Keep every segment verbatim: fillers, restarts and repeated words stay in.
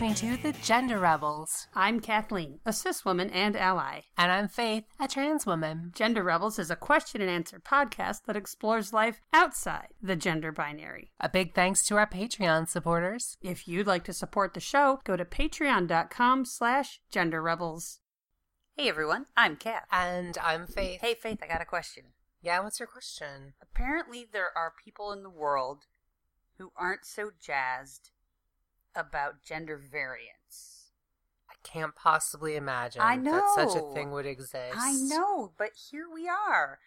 listening to The Gender Rebels. I'm Kathleen, a cis woman and ally. And I'm Faith, a trans woman. Gender Rebels is a question and answer podcast that explores life outside the gender binary. A big thanks to our Patreon supporters. If you'd like to support the show, go to patreon.com slash genderrebels. Hey everyone, I'm Kat. And I'm Faith. Hey Faith, I got a question. Yeah, what's your question? Apparently there are people in the world who aren't so jazzed about gender variance. I can't possibly imagine I know. that such a thing would exist. I know, but here we are.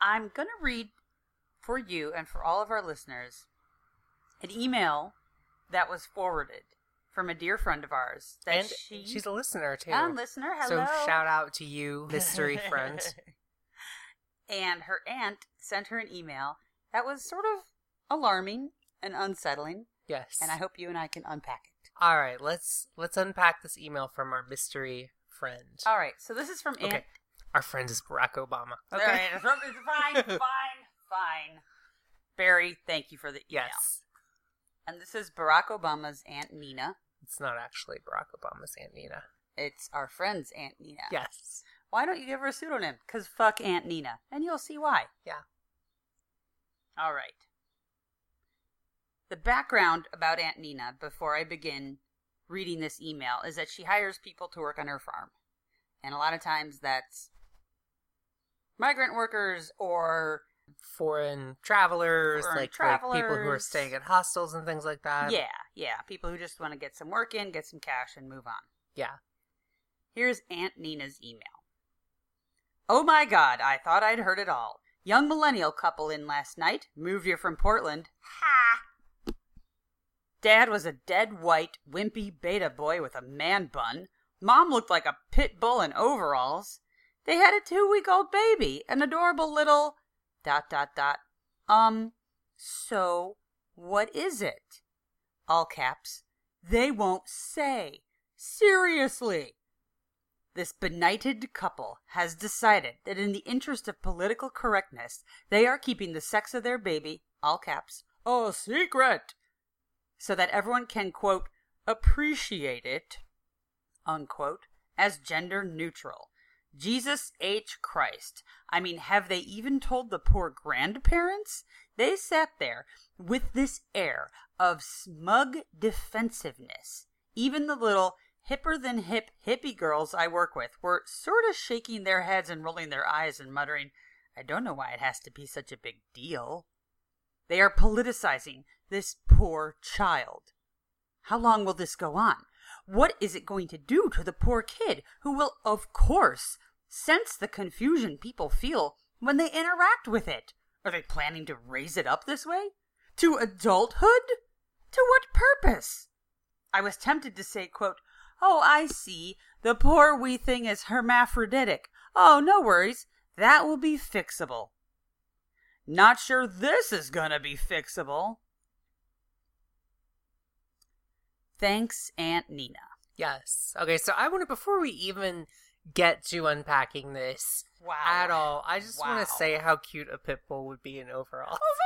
I'm going to read for you and for all of our listeners an email that was forwarded from a dear friend of ours. That and she, she's a listener, too. I'm a listener, hello. So shout out to you, mystery friend. And her aunt sent her an email that was sort of alarming and unsettling. Yes. And I hope you and I can unpack it. All right, let's let's unpack this email from our mystery friend. All right, so this is from Aunt. Okay. Our friend is Barack Obama. Okay. All right, fine, fine, fine. Barry, thank you for the email. Yes. And this is Barack Obama's Aunt Nina. It's not actually Barack Obama's Aunt Nina. It's our friend's Aunt Nina. Yes. Why don't you give her a pseudonym? Because fuck Aunt Nina. And you'll see why. Yeah. All right. The background about Aunt Nina, before I begin reading this email, is that she hires people to work on her farm. And a lot of times that's migrant workers or foreign travelers, foreign like, travelers. like people who are staying at hostels and things like that. Yeah, yeah. People who just want to get some work in, get some cash, and move on. Yeah. Here's Aunt Nina's email. Oh my God, I thought I'd heard it all. Young millennial couple in last night, moved here from Portland. Ha! Dad was a dead white, wimpy beta boy with a man bun. Mom looked like a pit bull in overalls. They had a two-week-old baby, an adorable little... dot, dot, dot. Um, so what is it? All caps. They won't say. Seriously. This benighted couple has decided that in the interest of political correctness, they are keeping the sex of their baby, all caps, a secret, so that everyone can, quote, appreciate it, unquote, as gender neutral. Jesus H. Christ. I mean, have they even told the poor grandparents? They sat there with this air of smug defensiveness. Even the little hipper-than-hip hippie girls I work with were sort of shaking their heads and rolling their eyes and muttering, I don't know why it has to be such a big deal. They are politicizing this poor child. How long will this go on? What is it going to do to the poor kid who will, of course, sense the confusion people feel when they interact with it? Are they planning to raise it up this way? To adulthood? To what purpose? I was tempted to say, quote, oh, I see. The poor wee thing is hermaphroditic. Oh, no worries. That will be fixable. Not sure this is gonna be fixable. Thanks, Aunt Nina. Yes. Okay, so I want to, before we even get to unpacking this wow. at all, I just wow. want to say how cute a pit bull would be in overalls. Oh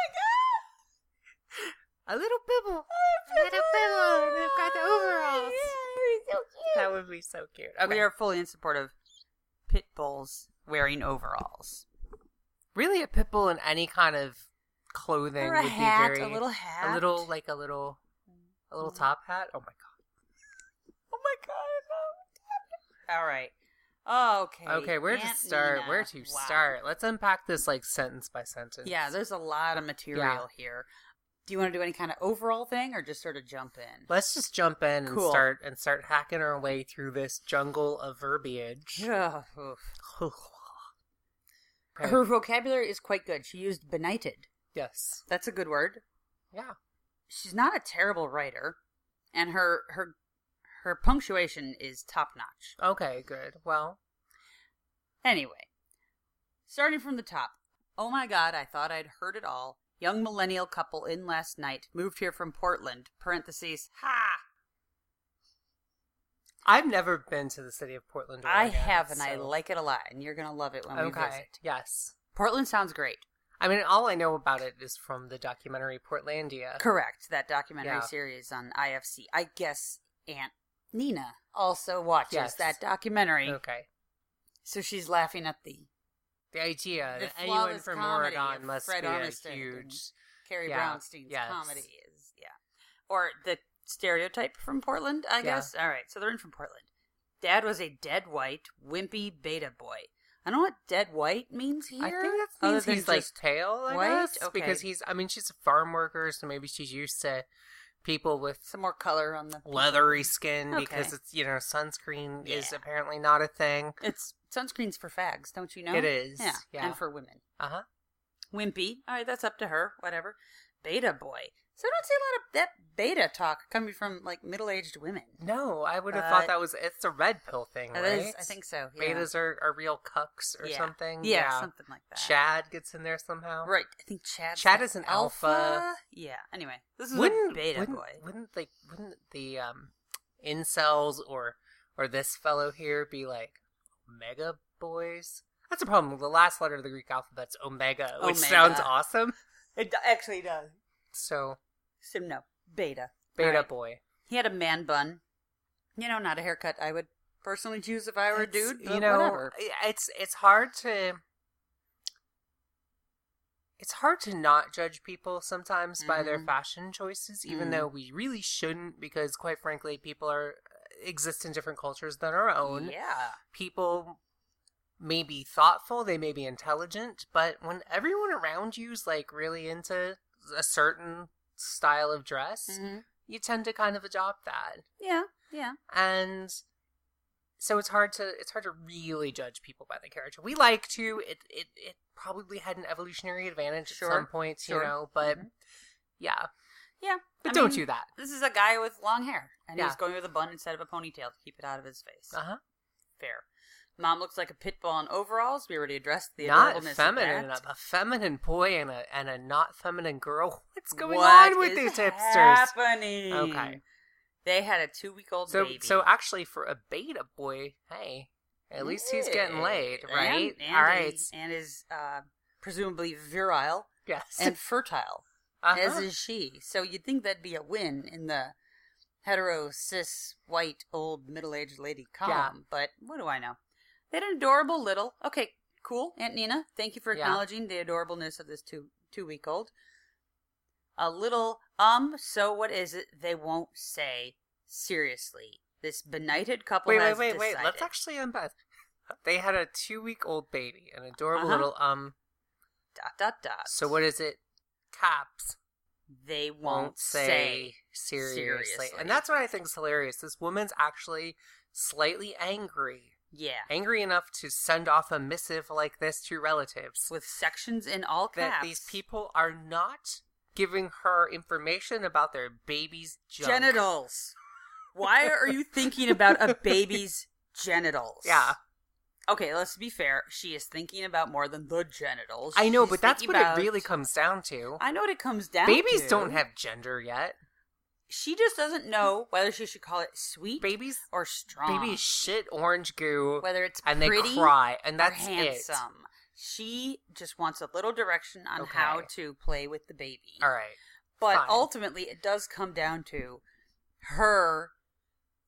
my God! A little pit bull. A little pit bull, and they've got the overalls. Yeah, so cute. That would be so cute. Okay. We are fully in support of pit bulls wearing overalls. Really, a pit bull in any kind of clothing or a would hat, be very a little hat, a little like a little, a little top hat. Oh my God! Oh my God! All right. Oh, okay. Okay. Where Aunt to start? Nina. Where to wow. start? Let's unpack this like sentence by sentence. Yeah, there's a lot of material yeah. here. Do you want to do any kind of overall thing, or just sort of jump in? Let's just jump in cool. and start and start hacking our way through this jungle of verbiage. Okay. Her vocabulary is quite good. She used benighted. Yes. That's a good word. Yeah. She's not a terrible writer. And her her her punctuation is top-notch. Okay, good. Well. Anyway. Starting from the top. Oh my God, I thought I'd heard it all. Young millennial couple in last night. Moved here from Portland. Parentheses. Ha! I've never been to the city of Portland. I have, and so. I like it a lot, and you're going to love it when okay. we visit. Yes. Portland sounds great. I mean, all I know about it is from the documentary Portlandia. Correct. That documentary yeah. series on I F C. I guess Aunt Nina also watches yes. that documentary. Okay. So she's laughing at the... The idea the that anyone from Oregon must Fred be Armisen a huge... Carrie yeah. Brownstein's yes. comedy is... Yeah. Or the stereotype from Portland, I guess. Yeah. All right, so they're in from Portland. Dad was a dead white, wimpy beta boy. I don't know what dead white means here. I think that means he's like just pale, I white? guess. Okay. Because he's, I mean, she's a farm worker, so maybe she's used to people with... Some more color on the... People. Leathery skin, okay. because it's, you know, sunscreen yeah. is apparently not a thing. It's, sunscreen's for fags, don't you know? It is. Yeah, yeah. And for women. Uh-huh. Wimpy. All right, that's up to her, whatever. Beta boy. So I don't see a lot of that beta talk coming from, like, middle-aged women. No, I would have uh, thought that was, it's a red pill thing, right? Is, I think so, yeah. Betas are, are real cucks or yeah. something. Yeah, yeah, something like that. Chad gets in there somehow. Right, I think Chad's Chad like is an alpha. alpha. Yeah, anyway, this is wouldn't, a beta wouldn't, boy. Wouldn't, they, wouldn't the um, incels or, or this fellow here be, like, mega boys? That's a problem. The last letter of the Greek alphabet's omega, which omega. sounds awesome. It actually does. So, so no beta, beta right. boy. He had a man bun, you know, not a haircut I would personally choose if I were it's, a dude. You know, whatever. it's it's hard to it's hard to not judge people sometimes mm-hmm. by their fashion choices, even mm-hmm. though we really shouldn't, because quite frankly, people are exist in different cultures than our own. Yeah, people may be thoughtful, they may be intelligent, but when everyone around you's like really into a certain style of dress, mm-hmm. you tend to kind of adopt that. Yeah, yeah. And so it's hard to it's hard to really judge people by the character. We like to. It it, it probably had an evolutionary advantage sure, at some point, sure. you know. But mm-hmm. yeah, yeah. But I don't mean, do that. This is a guy with long hair, and yeah. he's going with a bun instead of a ponytail to keep it out of his face. Uh huh. Fair. Mom looks like a pit bull in overalls. We already addressed the not feminine, of that. a feminine boy and a and a not feminine girl. What's going what on with these hipsters? What's happening? Okay, they had a two-week-old so, baby. So actually, for a beta boy, hey, at least yeah. he's getting laid, right? And, and all right, a, and is uh, presumably virile, yes, and fertile, uh-huh. as is she. So you'd think that'd be a win in the hetero cis white old middle-aged lady column, yeah. but what do I know? They had an adorable little... Okay, cool, Aunt Nina. Thank you for acknowledging yeah. the adorableness of this two, two-week-old. A little, um, so what is it they won't say seriously? This benighted couple wait, has Wait, wait, wait, wait. Let's actually unpack. They had a two-week-old baby. An adorable uh-huh. little, um... Dot, dot, dot. So what is it? Cops. They won't, won't say, say seriously. seriously. And that's what I think is hilarious. This woman's actually slightly angry. Yeah. Angry enough to send off a missive like this to relatives. With sections in all caps. That these people are not giving her information about their baby's junk. Genitals. Why are you thinking about a baby's genitals? Yeah. Okay, let's be fair. She is thinking about more than the genitals. I know, She's but that's what about... it really comes down to. I know what it comes down Babies to. Babies don't have gender yet. She just doesn't know whether she should call it sweet babies, or strong. Babies shit orange goo. Whether it's pretty and they cry, and that's or handsome. It. She just wants a little direction on okay. how to play with the baby. All right. But Fine. ultimately, it does come down to her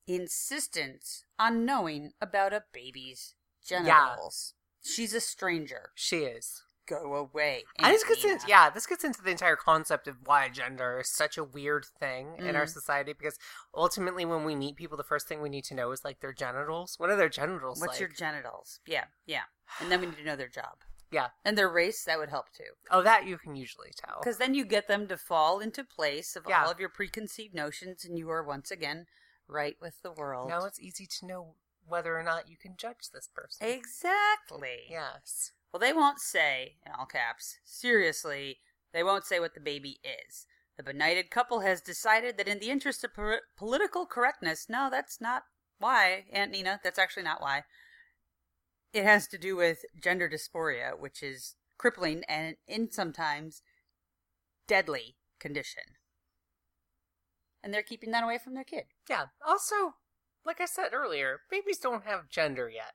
insistence on knowing about a baby's genitals. Yeah. She's a stranger. She is. Go away. I just gets into, yeah, this gets into the entire concept of why gender is such a weird thing mm-hmm. in our society, because ultimately when we meet people, the first thing we need to know is like their genitals. What are their genitals What's like? What's your genitals? Yeah, yeah. And then we need to know their job. Yeah. And their race, that would help too. Oh, that you can usually tell. Because then you get them to fall into place of yeah. all of your preconceived notions, and you are once again right with the world. Now it's easy to know whether or not you can judge this person. Exactly. Yes. Well, they won't say, in all caps, seriously, they won't say what the baby is. The benighted couple has decided that in the interest of per- political correctness, no, that's not why, Aunt Nina, that's actually not why. It has to do with gender dysphoria, which is crippling and in sometimes deadly condition. And they're keeping that away from their kid. Yeah. Also, like I said earlier, babies don't have gender yet.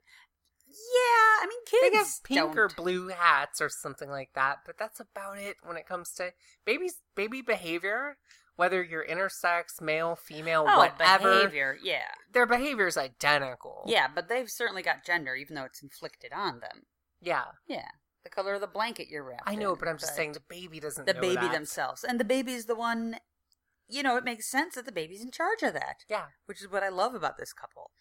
Yeah, I mean, kids they have pink don't. or blue hats or something like that, but that's about it when it comes to babies. Baby behavior whether you're intersex, male, female, oh, whatever. Behavior, yeah. Their behavior is identical. Yeah, but they've certainly got gender, even though it's inflicted on them. Yeah. Yeah. The color of the blanket you're wrapped in. I know, in, but I'm but just saying the baby doesn't know that. The baby themselves. And the baby's the one, you know, it makes sense that the baby's in charge of that. Yeah. Which is what I love about this couple.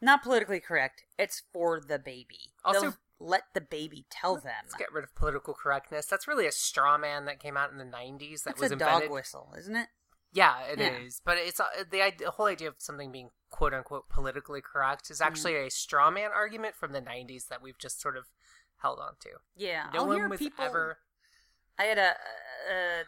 Not politically correct. It's for the baby. Also, They'll let the baby tell let's them. Let's get rid of political correctness. That's really a straw man that came out in the nineties. That That's was a invented. Dog whistle, isn't it? Yeah, it yeah. is. But it's uh, the, the whole idea of something being quote-unquote politically correct is actually mm. a straw man argument from the nineties that we've just sort of held on to. Yeah. No I'll one hear was people, ever... I had a, a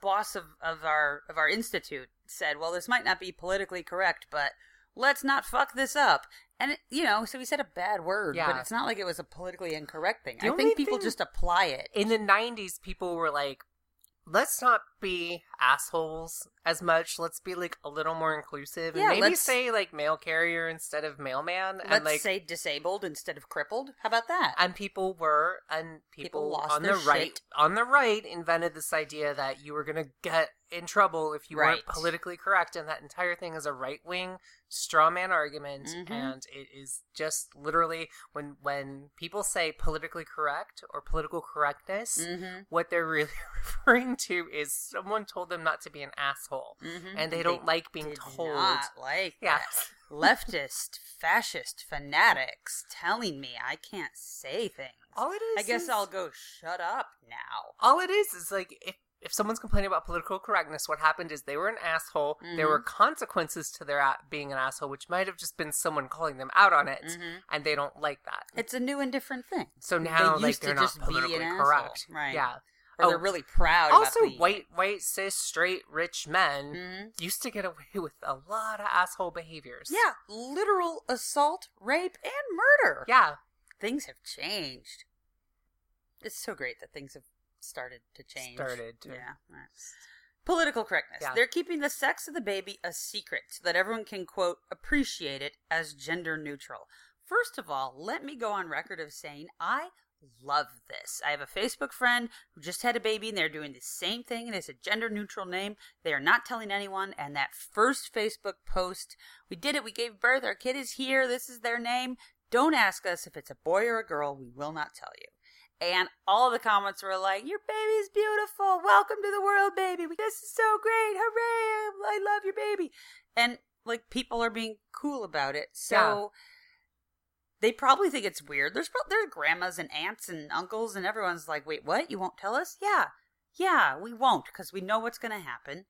boss of, of our of our institute said, well, this might not be politically correct, but let's not fuck this up. And, it, you know, so he said a bad word, yeah. but it's not like it was a politically incorrect thing. The I think people just apply it. In the nineties, people were like, let's not be assholes as much. Let's be, like, a little more inclusive. And yeah, maybe say, like, mail carrier instead of mailman. Let's and, like, say disabled instead of crippled. How about that? And people were, and people, people lost on their the shit. right, on the right invented this idea that you were going to get in trouble if you right. weren't politically correct. And that entire thing is a right-wing straw man argument. Mm-hmm. And it is just literally when, when people say politically correct or political correctness, mm-hmm. what they're really referring to is someone told them not to be an asshole, mm-hmm. and they don't they like being did told. Not like yeah. that. Leftist, fascist fanatics telling me I can't say things. All it is, I guess is, I'll go shut up now. All it is is like if if someone's complaining about political correctness, what happened is they were an asshole. Mm-hmm. There were consequences to their a- being an asshole, which might have just been someone calling them out on it, mm-hmm. and they don't like that. It's a new and different thing. So now, they like they're not politically correct, right? Yeah. Or oh, they're really proud also about the... white, white, cis, straight, rich men mm-hmm. used to get away with a lot of asshole behaviors. Yeah. Literal assault, rape, and murder. Yeah. Things have changed. It's so great that things have started to change. Started to. Yeah. Right. Political correctness. Yeah. They're keeping the sex of the baby a secret so that everyone can, quote, appreciate it as gender neutral. First of all, let me go on record of saying I... love this. I have a Facebook friend who just had a baby and they're doing the same thing and it's a gender neutral name. They are not telling anyone. And that first Facebook post, we did it. We gave birth. Our kid is here. This is their name. Don't ask us if it's a boy or a girl. We will not tell you. And all the comments were like, your baby is beautiful. Welcome to the world, baby. This is so great. Hooray. I love your baby. And like people are being cool about it. So yeah. They probably think it's weird. There's pro- there's grandmas and aunts and uncles and everyone's like, wait, what? You won't tell us? Yeah. Yeah, we won't because we know what's going to happen.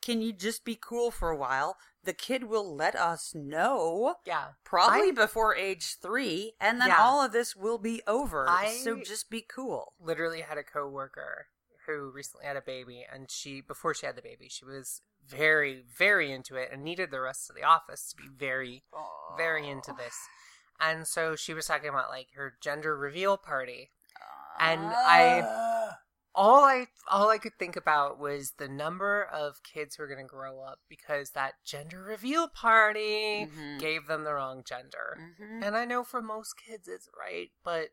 Can you just be cool for a while? The kid will let us know. Yeah. Probably I, before age three. And then yeah. all of this will be over. I so just be cool. Literally had a coworker who recently had a baby. And she, before she had the baby, she was very, very into it and needed the rest of the office to be very, oh. very into this. And so she was talking about, like, her gender reveal party. And I, all I, all I could think about was the number of kids who are going to grow up because that gender reveal party mm-hmm. gave them the wrong gender. Mm-hmm. And I know for most kids it's right, but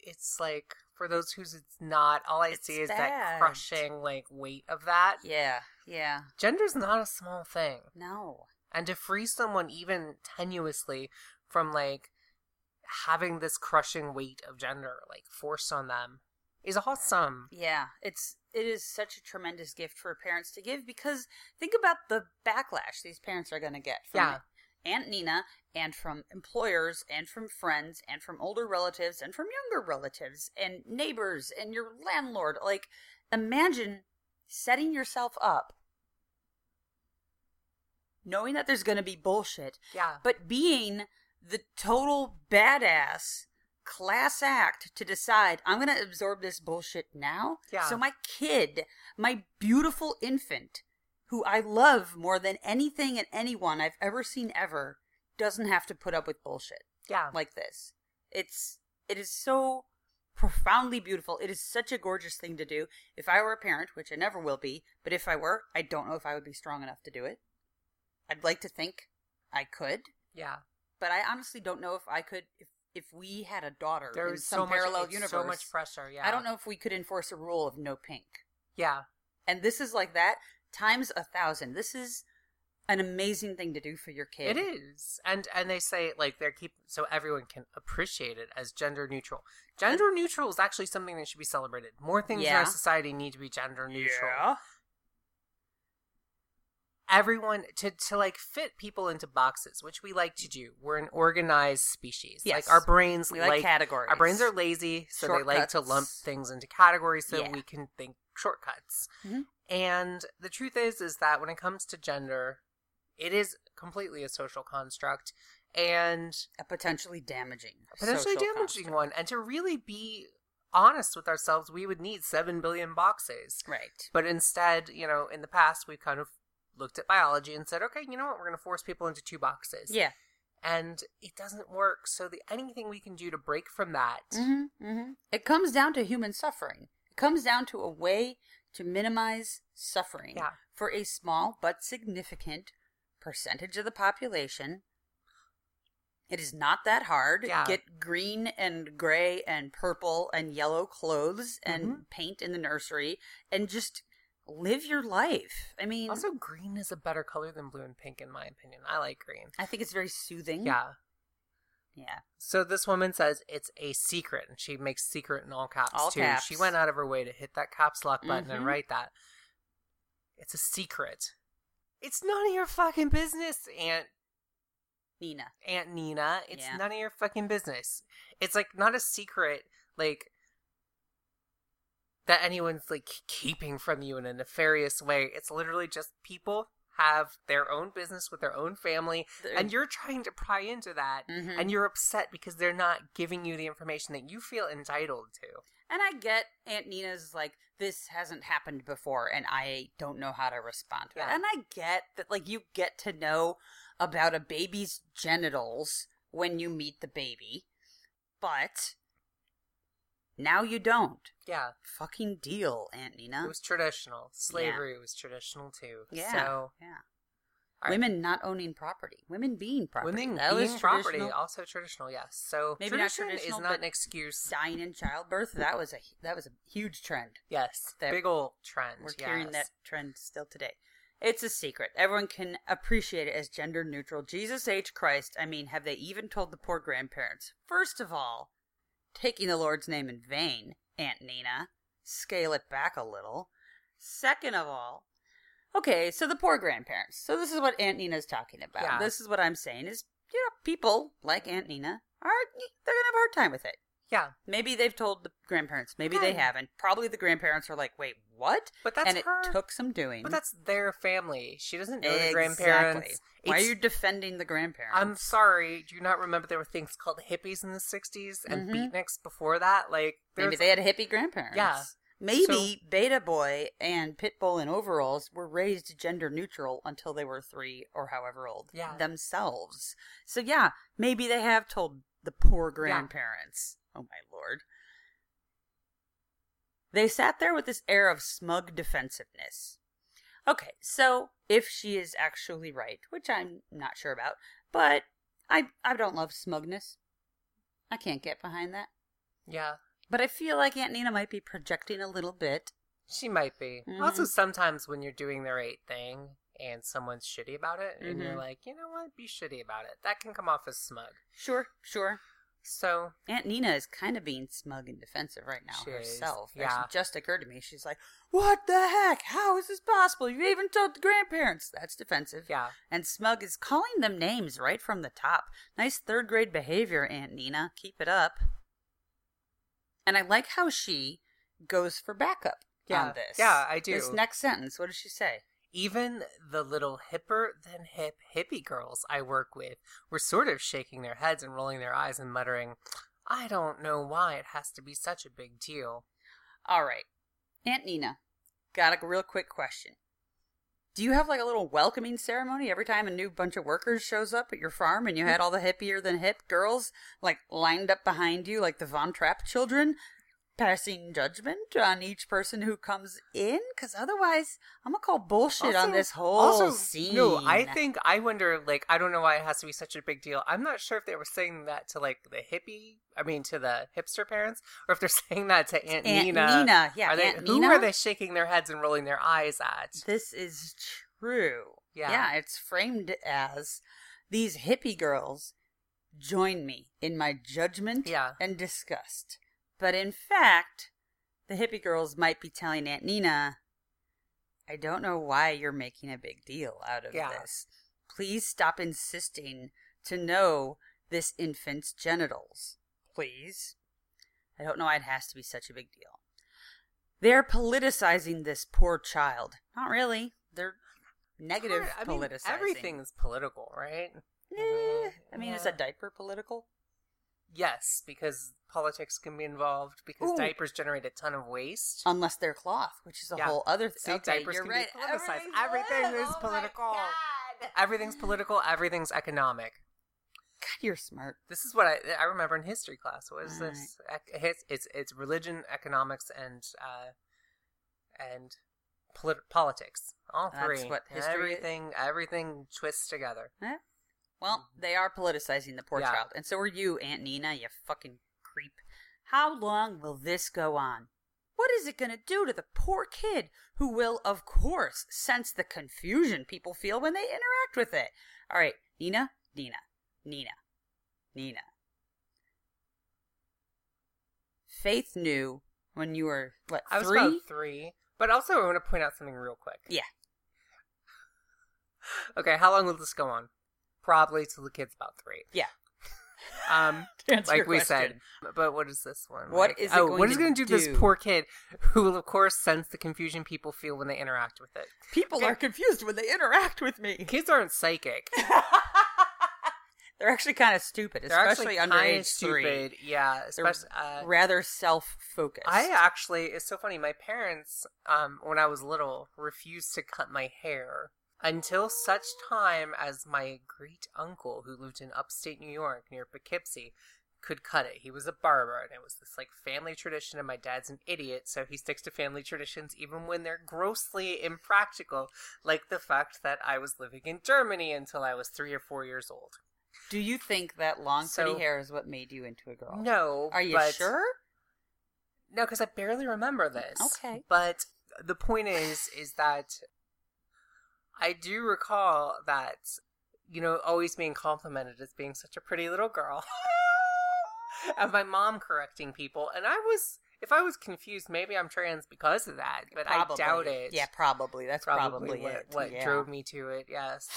it's like, for those who's it's not, all I it's see is bad. That crushing, like, weight of that. Yeah, yeah. Gender's not a small thing. No. And to free someone even tenuously from, like, having this crushing weight of gender, like, forced on them is awesome. Yeah, it's it is such a tremendous gift for parents to give because think about the backlash these parents are going to get from yeah. Aunt Nina and from employers and from friends and from older relatives and from younger relatives and neighbors and your landlord. Like, imagine setting yourself up knowing that there's going to be bullshit, yeah. but being the total badass class act to decide, I'm going to absorb this bullshit now. Yeah. So my kid, my beautiful infant, who I love more than anything and anyone I've ever seen ever, doesn't have to put up with bullshit yeah. like this. It's, it is so profoundly beautiful. It is such a gorgeous thing to do. If I were a parent, which I never will be, but if I were, I don't know if I would be strong enough to do it. I'd like to think I could. Yeah. But I honestly don't know if I could, if, if we had a daughter there in some so parallel much, universe. There's so much pressure, yeah. I don't know if we could enforce a rule of no pink. Yeah. And this is like that times a thousand. This is an amazing thing to do for your kid. It is. And and they say, like, they're keep so everyone can appreciate it as gender neutral. Gender neutral is actually something that should be celebrated. More things yeah. in our society need to be gender neutral. Yeah. Everyone, to, to like fit people into boxes, which we like to do. We're an organized species. Yes. Like our brains we like, like categories. Our brains are lazy, so shortcuts. They like to lump things into categories so yeah. we can think shortcuts. Mm-hmm. And the truth is, is that when it comes to gender, it is completely a social construct and a potentially damaging, a potentially damaging construct. one. And to really be honest with ourselves, we would need seven billion boxes. Right. But instead, you know, in the past, we've kind of looked at biology and said, okay, you know what? We're going to force people into two boxes. Yeah. And it doesn't work. So the, anything we can do to break from that. Mm-hmm, mm-hmm. It comes down to human suffering. It comes down to a way to minimize suffering yeah. for a small but significant percentage of the population. It is not that hard. Yeah. Get green and gray and purple and yellow clothes and mm-hmm. paint in the nursery and just live your life. I mean, also green is a better color than blue and pink, in my opinion. I like green. I think it's very soothing. Yeah. Yeah. So this woman says it's a secret, and she makes secret in all caps all too. Caps. She went out of her way to hit that caps lock button mm-hmm. and write that. It's a secret. It's none of your fucking business, Aunt Nina. Aunt Nina, it's yeah. none of your fucking business. It's like not a secret, like that anyone's like keeping from you in a nefarious way. It's literally just people have their own business with their own family, they're... and you're trying to pry into that, mm-hmm. and you're upset because they're not giving you the information that you feel entitled to. And I get Aunt Nina's like, this hasn't happened before, and I don't know how to respond to yeah. it. And I get that, like, you get to know about a baby's genitals when you meet the baby, but now you don't. Yeah. Fucking deal, Aunt Nina. It was traditional. Slavery yeah. was traditional, too. Yeah. So, yeah. Right. Women not owning property. Women being property. Women that being property, also traditional, yes. So maybe tradition not traditional, is not an excuse. Dying in childbirth, that was a that was a huge trend. Yes, that big old trend. We're yes. carrying that trend still today. It's a secret. Everyone can appreciate it as gender neutral. Jesus H. Christ, I mean, have they even told the poor grandparents? First of all, taking the Lord's name in vain, Aunt Nina. Scale it back a little. Second of all, okay, so the poor grandparents. So this is what Aunt Nina's talking about. Yeah. This is what I'm saying is, you know, people like Aunt Nina, are they're going to have a hard time with it. Yeah. Maybe they've told the grandparents. Maybe okay. they haven't. Probably the grandparents are like, wait, what? But that's And her... it took some doing. But that's their family. She doesn't know exactly. the grandparents. It's... Why are you defending the grandparents? I'm sorry. Do you not remember there were things called hippies in the sixties and mm-hmm. beatniks before that? Like there's... Maybe they had hippie grandparents. Yeah. Maybe so, Beta Boy and Pitbull in overalls were raised gender neutral until they were three or however old yeah. themselves. So yeah, maybe they have told the poor grandparents. Yeah. Oh my Lord. They sat there with this air of smug defensiveness. Okay, so if she is actually right, which I'm not sure about, but I I don't love smugness. I can't get behind that. Yeah. But I feel like Aunt Nina might be projecting a little bit. She might be. Mm-hmm. Also, sometimes when you're doing the right thing and someone's shitty about it, mm-hmm. and you're like, you know what, be shitty about it. That can come off as smug. Sure, sure. So Aunt Nina is kind of being smug and defensive right now she herself. Is, yeah. It just occurred to me. She's like, what the heck? How is this possible? You even told the grandparents. That's defensive. Yeah. And smug is calling them names right from the top. Nice third grade behavior, Aunt Nina. Keep it up. And I like how she goes for backup yeah. on this. Yeah, I do. This next sentence, what does she say? Even the little hipper than hip hippie girls I work with were sort of shaking their heads and rolling their eyes and muttering, I don't know why it has to be such a big deal. All right. Aunt Nina, got a real quick question. Do you have like a little welcoming ceremony every time a new bunch of workers shows up at your farm and you had all the hippier than hip girls like lined up behind you like the Von Trapp children? passing judgment on each person who comes in, because otherwise I'm gonna call bullshit also, on this whole also, scene. No, I think I wonder. Like, I don't know why it has to be such a big deal. I'm not sure if they were saying that to like the hippie. I mean, to the hipster parents, or if they're saying that to Aunt, Aunt Nina. Nina, yeah. Are they, Aunt who Nina? Are they shaking their heads and rolling their eyes at? This is true. Yeah, yeah. It's framed as these hippie girls join me in my judgment yeah. and disgust. But in fact, the hippie girls might be telling Aunt Nina, I don't know why you're making a big deal out of yeah. this. Please stop insisting to know this infant's genitals. Please. I don't know why it has to be such a big deal. They're politicizing this poor child. Not really. They're negative I mean, politicizing. Everything's political, right? Eh, I mean, yeah. is a diaper political? Yes, because politics can be involved, because Ooh. diapers generate a ton of waste. Unless they're cloth, which is a yeah. whole other thing. See, okay, diapers you're can right. be politicized. Everything's Everything is oh political. Everything's political. Everything's economic. God, you're smart. This is what I I remember in history class. What is All this? Right. It's it's religion, economics, and uh, and polit- politics. All That's three. That's what history everything, is. Everything twists together. Huh? Well, they are politicizing the poor yeah. child. And so are you, Aunt Nina, you fucking creep. How long will this go on? What is it going to do to the poor kid who will, of course, sense the confusion people feel when they interact with it? All right, Nina, Nina, Nina, Nina. Faith knew when you were, what, three? I was about three. But also I want to point out something real quick. Yeah. Okay, how long will this go on? Probably till the kid's about three. Yeah. Um, like we question. said. But what is this one? What like, is it oh, going what is to going to do to this poor kid who will, of course, sense the confusion people feel when they interact with it? People okay. are confused when they interact with me. Kids aren't psychic. They're actually kind of stupid, They're especially under age three. Stupid. Yeah. Especially, uh, rather self-focused. I actually, it's so funny. My parents, um, when I was little, refused to cut my hair. Until such time as my great uncle, who lived in upstate New York near Poughkeepsie, could cut it. He was a barber, and it was this like family tradition, and my dad's an idiot, so he sticks to family traditions even when they're grossly impractical, like the fact that I was living in Germany until I was three or four years old. Do you think that long, so, pretty hair is what made you into a girl? No. Are you but, sure? No, because I barely remember this. Okay. But the point is, is that... I do recall that, you know, always being complimented as being such a pretty little girl. And my mom correcting people. And I was, if I was confused, maybe I'm trans because of that. But probably. I doubt it. Yeah, probably. That's probably, probably what, it. what yeah. drove me to it. Yes.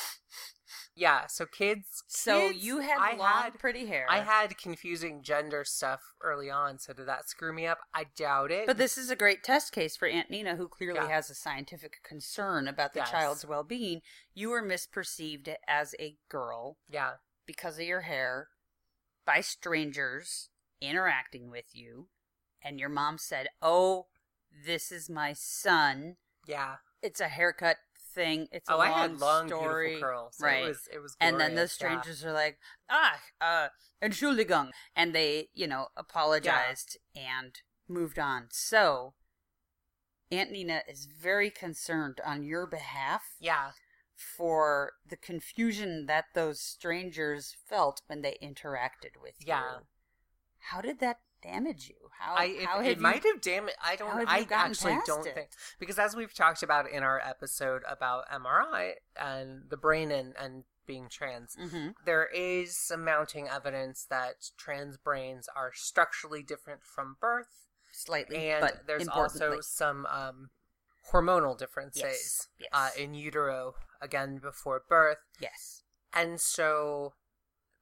Yeah. So kids. So kids, you had I long, had, pretty hair. I had confusing gender stuff early on. So did that screw me up? I doubt it. But this is a great test case for Aunt Nina, who clearly yeah. has a scientific concern about the yes. child's well-being. You were misperceived as a girl. Yeah. Because of your hair, by strangers interacting with you, and your mom said, "Oh, this is my son." Yeah. It's a haircut thing. It's a oh, long I had long, story. Beautiful curls. So right. It was, it was glorious. And then those strangers yeah. are like, ah, uh, Entschuldigung. And they, you know, apologized yeah. and moved on. So, Aunt Nina is very concerned on your behalf. Yeah. For the confusion that those strangers felt when they interacted with yeah. you. Yeah. How did that damage you? How, I, it, how it you, might have damaged. I don't. I actually don't it? think because as we've talked about in our episode about M R I and the brain and, and being trans, mm-hmm. there is some mounting evidence that trans brains are structurally different from birth, slightly, and but there's also some um, hormonal differences yes. Yes. Uh, in utero again before birth. Yes, and so.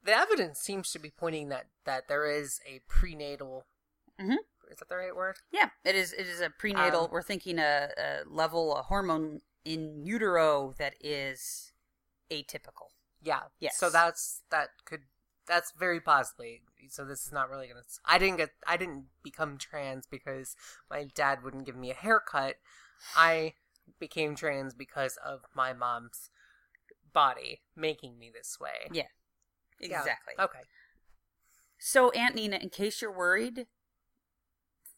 The evidence seems to be pointing that, that there is a prenatal, mm-hmm. is that the right word? Yeah, it is It is a prenatal, um, we're thinking a, a level, a hormone in utero that is atypical. Yeah, yes. So that's, that could, that's very possibly, so this is not really going to, I didn't get, I didn't become trans because my dad wouldn't give me a haircut. I became trans because of my mom's body making me this way. Yeah. Exactly. Yeah. Okay. So, Aunt Nina, in case you're worried,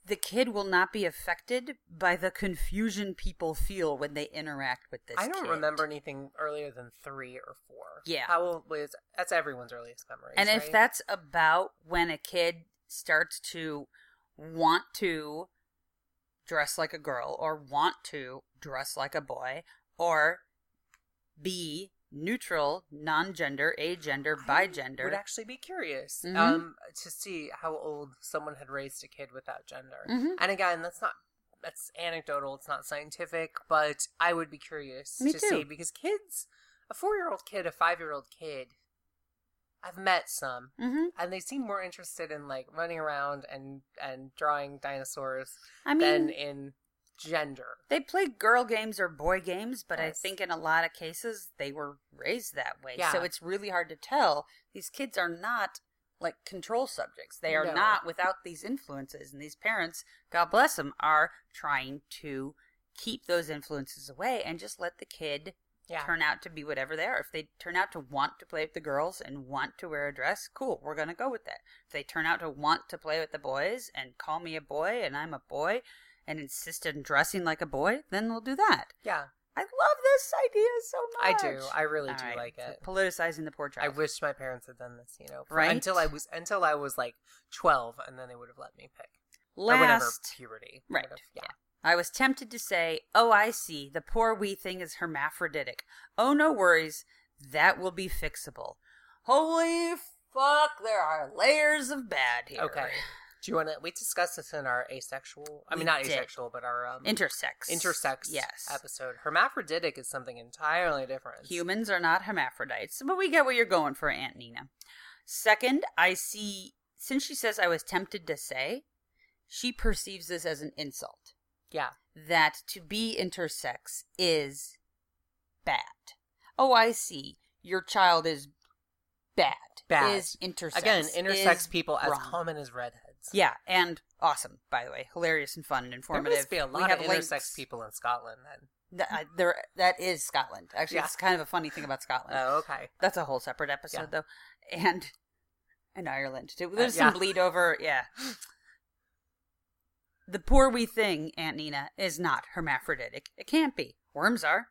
the kid will not be affected by the confusion people feel when they interact with this kid. I don't kid. remember anything earlier than three or four. Yeah. How old was, that's everyone's earliest memory. And right? if that's about when a kid starts to want to dress like a girl or want to dress like a boy or be neutral, non-gender, agender, bigender. I would actually be curious mm-hmm. um, to see how old someone had raised a kid without gender. Mm-hmm. And again, that's not that's anecdotal. It's not scientific, but I would be curious Me to too. see because kids, a four-year-old kid, a five-year-old kid, I've met some, mm-hmm. and they seem more interested in like running around and and drawing dinosaurs I mean, than in gender. They play girl games or boy games, but yes. I think in a lot of cases they were raised that way. Yeah. So it's really hard to tell. These kids are not like control subjects. They are no. not without these influences, and these parents, God bless them, are trying to keep those influences away and just let the kid yeah. turn out to be whatever they are. If they turn out to want to play with the girls and want to wear a dress, cool, we're going to go with that. If they turn out to want to play with the boys and call me a boy and I'm a boy, and insisted on dressing like a boy, then we'll do that. Yeah. I love this idea so much. I do. I really All do right. like so it. Politicizing the poor child. I wish my parents had done this, you know. Right? Until I was until I was like twelve, and then they would have let me pick. Last. Or whatever, puberty. Right. Whatever. Yeah. yeah. I was tempted to say, oh, I see. The poor wee thing is hermaphroditic. Oh, no worries. That will be fixable. Holy fuck, there are layers of bad here. Okay. Do you want to, we discussed this in our asexual, I mean, we not did. asexual, but our... Um, intersex. Intersex yes. episode. Hermaphroditic is something entirely different. Humans are not hermaphrodites, but we get what you're going for, Aunt Nina. Second, I see, since she says I was tempted to say, she perceives this as an insult. Yeah. That to be intersex is bad. Oh, I see. Your child is bad. Bad. Is intersex. Again, intersex people wrong. As common as redheads. Yeah, and awesome, by the way. Hilarious and fun and informative. There must be a lot of intersex links. people in Scotland. Then. That, I, there, that is Scotland. Actually, yeah. It's kind of a funny thing about Scotland. Oh, okay. That's a whole separate episode, yeah. though. And in Ireland, too. There's uh, yeah. some bleed over. Yeah. The poor wee thing, Aunt Nina, is not hermaphroditic. It can't be. Worms are.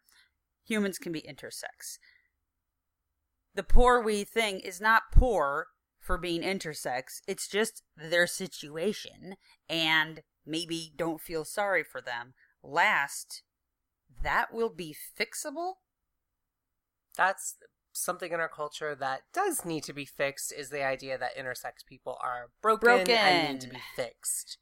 Humans can be intersex. The poor wee thing is not poor for being intersex. It's just their situation, and maybe don't feel sorry for them. Last, that will be fixable? That's something in our culture that does need to be fixed, is the idea that intersex people are broken, broken. and need to be fixed.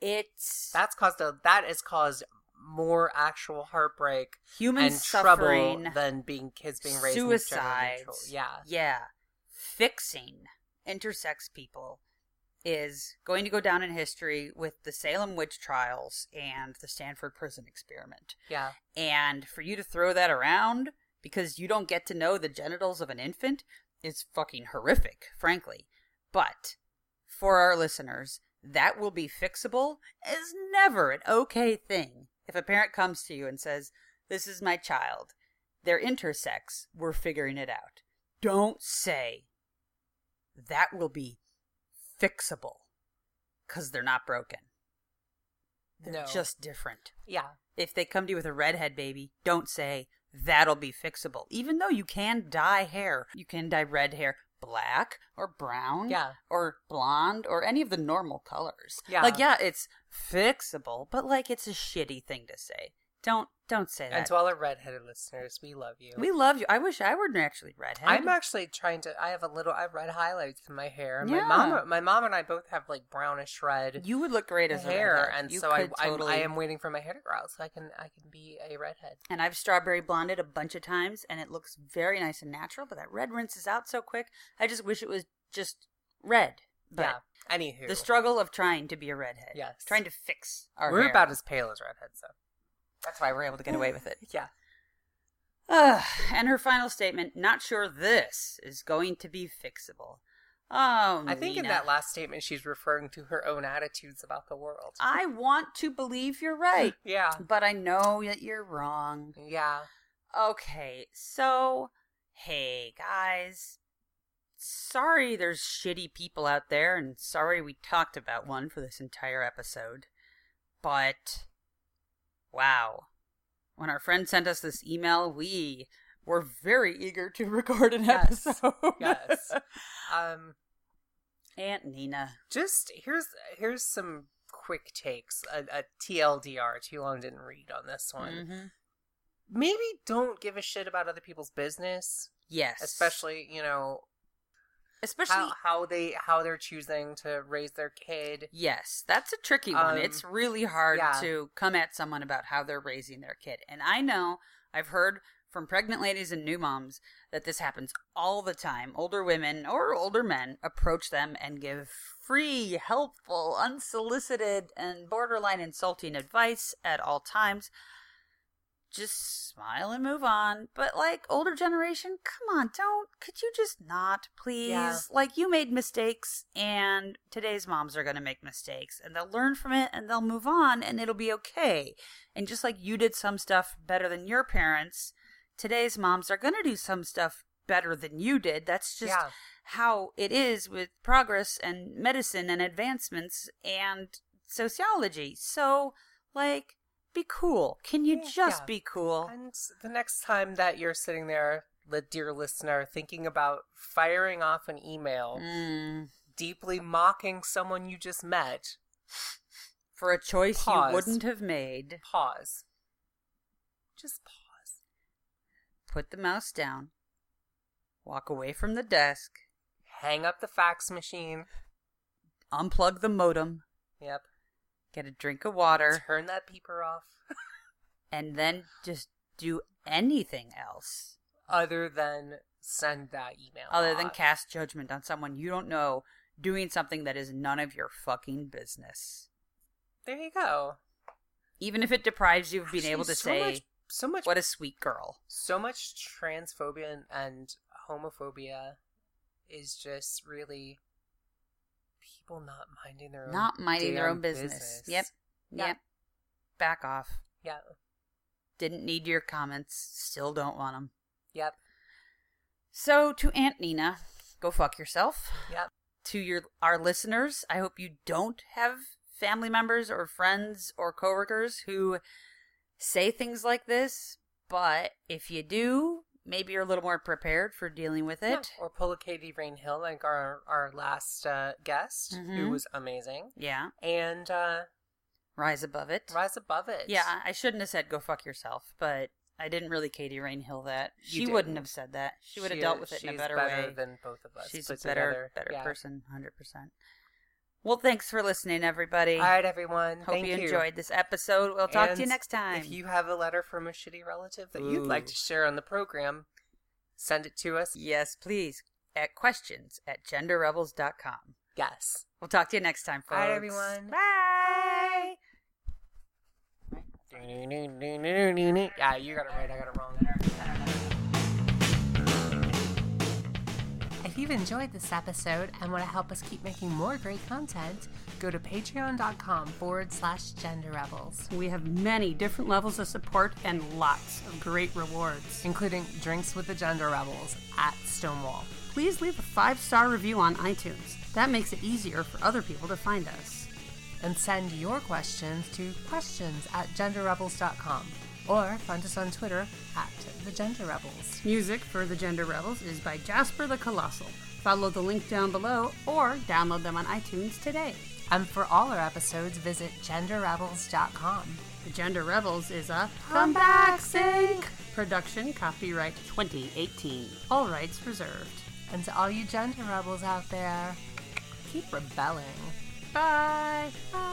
It's that's caused a, that has caused more actual heartbreak, human and suffering, trouble than being kids being raised in gender neutral. Yeah, yeah. Fixing intersex people is going to go down in history with the Salem witch trials and the Stanford prison experiment. Yeah. And for you to throw that around because you don't get to know the genitals of an infant is fucking horrific, frankly. But for our listeners, that will be fixable is never an okay thing. If a parent comes to you and says, this is my child, they're intersex, we're figuring it out. Don't say that will be fixable because they're not broken. They're no. just different. Yeah. If they come to you with a redhead baby, don't say that'll be fixable. Even though you can dye hair. You can dye red hair black or brown yeah. or blonde or any of the normal colors. Yeah. Like, yeah, it's fixable, but like it's a shitty thing to say. Don't don't say that. And to all our redheaded listeners, we love you. We love you. I wish I were actually redheaded. I'm actually trying to. I have a little. I have red highlights in my hair. And yeah. My mom, my mom and I both have like brownish red. You would look great as hair, a redhead. And you so I, totally... I, I am waiting for my hair to grow out so I can, I can be a redhead. And I've strawberry blonded a bunch of times, and it looks very nice and natural. But that red rinses out so quick. I just wish it was just red. But yeah. Anywho, the struggle of trying to be a redhead. Yes. Trying to fix our. We're hair. about as pale as redheads, though. That's why we're able to get away with it. Yeah. Uh, and her final statement, not sure this is going to be fixable. Oh, I think Nina. In that last statement, she's referring to her own attitudes about the world. I want to believe you're right. Yeah. But I know that you're wrong. Yeah. Okay. So, hey, guys, sorry there's shitty people out there, and sorry we talked about one for this entire episode. But, wow. When our friend sent us this email, we were very eager to record an yes. episode. Yes. Um, Aunt Nina. Just, here's here's some quick takes. A, a T L D R, too long didn't read on this one. Mm-hmm. Maybe don't give a shit about other people's business. Yes. Especially, you know... Especially how, how they how they're choosing to raise their kid. Yes, that's a tricky one. Um, it's really hard yeah. to come at someone about how they're raising their kid. And I know I've heard from pregnant ladies and new moms that this happens all the time. Older women or older men approach them and give free, helpful, unsolicited, and borderline insulting advice at all times. Just smile and move on. But, like, older generation, come on, don't. Could you just not, please? Yeah. Like, you made mistakes, and today's moms are going to make mistakes. And they'll learn from it, and they'll move on, and it'll be okay. And just like you did some stuff better than your parents, today's moms are going to do some stuff better than you did. That's just yeah. how it is with progress and medicine and advancements and sociology. So, like... be cool. Can you yeah, just yeah. be cool? And the next time that you're sitting there, the dear listener, thinking about firing off an email, mm. deeply mocking someone you just met for a choice pause. you wouldn't have made. Pause. Just pause. Put the mouse down. Walk away from the desk. Hang up the fax machine. Unplug the modem. Yep. Get a drink of water. Turn that beeper off. And then just do anything else. Other than send that email Other off. than cast judgment on someone you don't know doing something that is none of your fucking business. There you go. Even if it deprives you of being Actually, able to so say, much, so much, what a sweet girl. So much transphobia and homophobia is just really... People not minding their own not minding their own business. business. Yep. yep, yep. Back off. Yep. Didn't need your comments. Still don't want them. Yep. So to Aunt Nina, go fuck yourself. Yep. To your our listeners, I hope you don't have family members or friends or coworkers who say things like this. But if you do, maybe you're a little more prepared for dealing with it. Yeah. Or pull a Katie Rain Hill, like our, our last uh, guest, mm-hmm. who was amazing. Yeah. And... Uh, rise above it. Rise above it. Yeah, I shouldn't have said, go fuck yourself, but I didn't really Katie Rain Hill that. You she didn't. wouldn't have said that. She would have she, dealt with it in a better, better way. She's better than both of us. She's a better, better yeah. person, one hundred percent. Well, thanks for listening, everybody. All right, everyone. Hope Thank you, you enjoyed this episode. We'll talk and to you next time. If you have a letter from a shitty relative that Ooh. you'd like to share on the program, send it to us. Yes, please. At questions at gender rebels dot com. Yes. We'll talk to you next time, folks. All right, everyone. Bye. Yeah, you got it right. I got it wrong there. If you've enjoyed this episode and want to help us keep making more great content, go to patreon.com forward slash gender rebels. We have many different levels of support and lots of great rewards, including drinks with the gender rebels at Stonewall. Please leave a five-star review on iTunes. That makes it easier for other people to find us. And send your questions to questions at gender rebels dot com. Or find us on Twitter at The Gender Rebels. Music for The Gender Rebels is by Jasper the Colossal. Follow the link down below or download them on iTunes today. And for all our episodes, visit gender rebels dot com. The Gender Rebels is a Comeback Sync production, copyright twenty eighteen. All rights reserved. And to all you gender rebels out there, keep rebelling. Bye. Bye.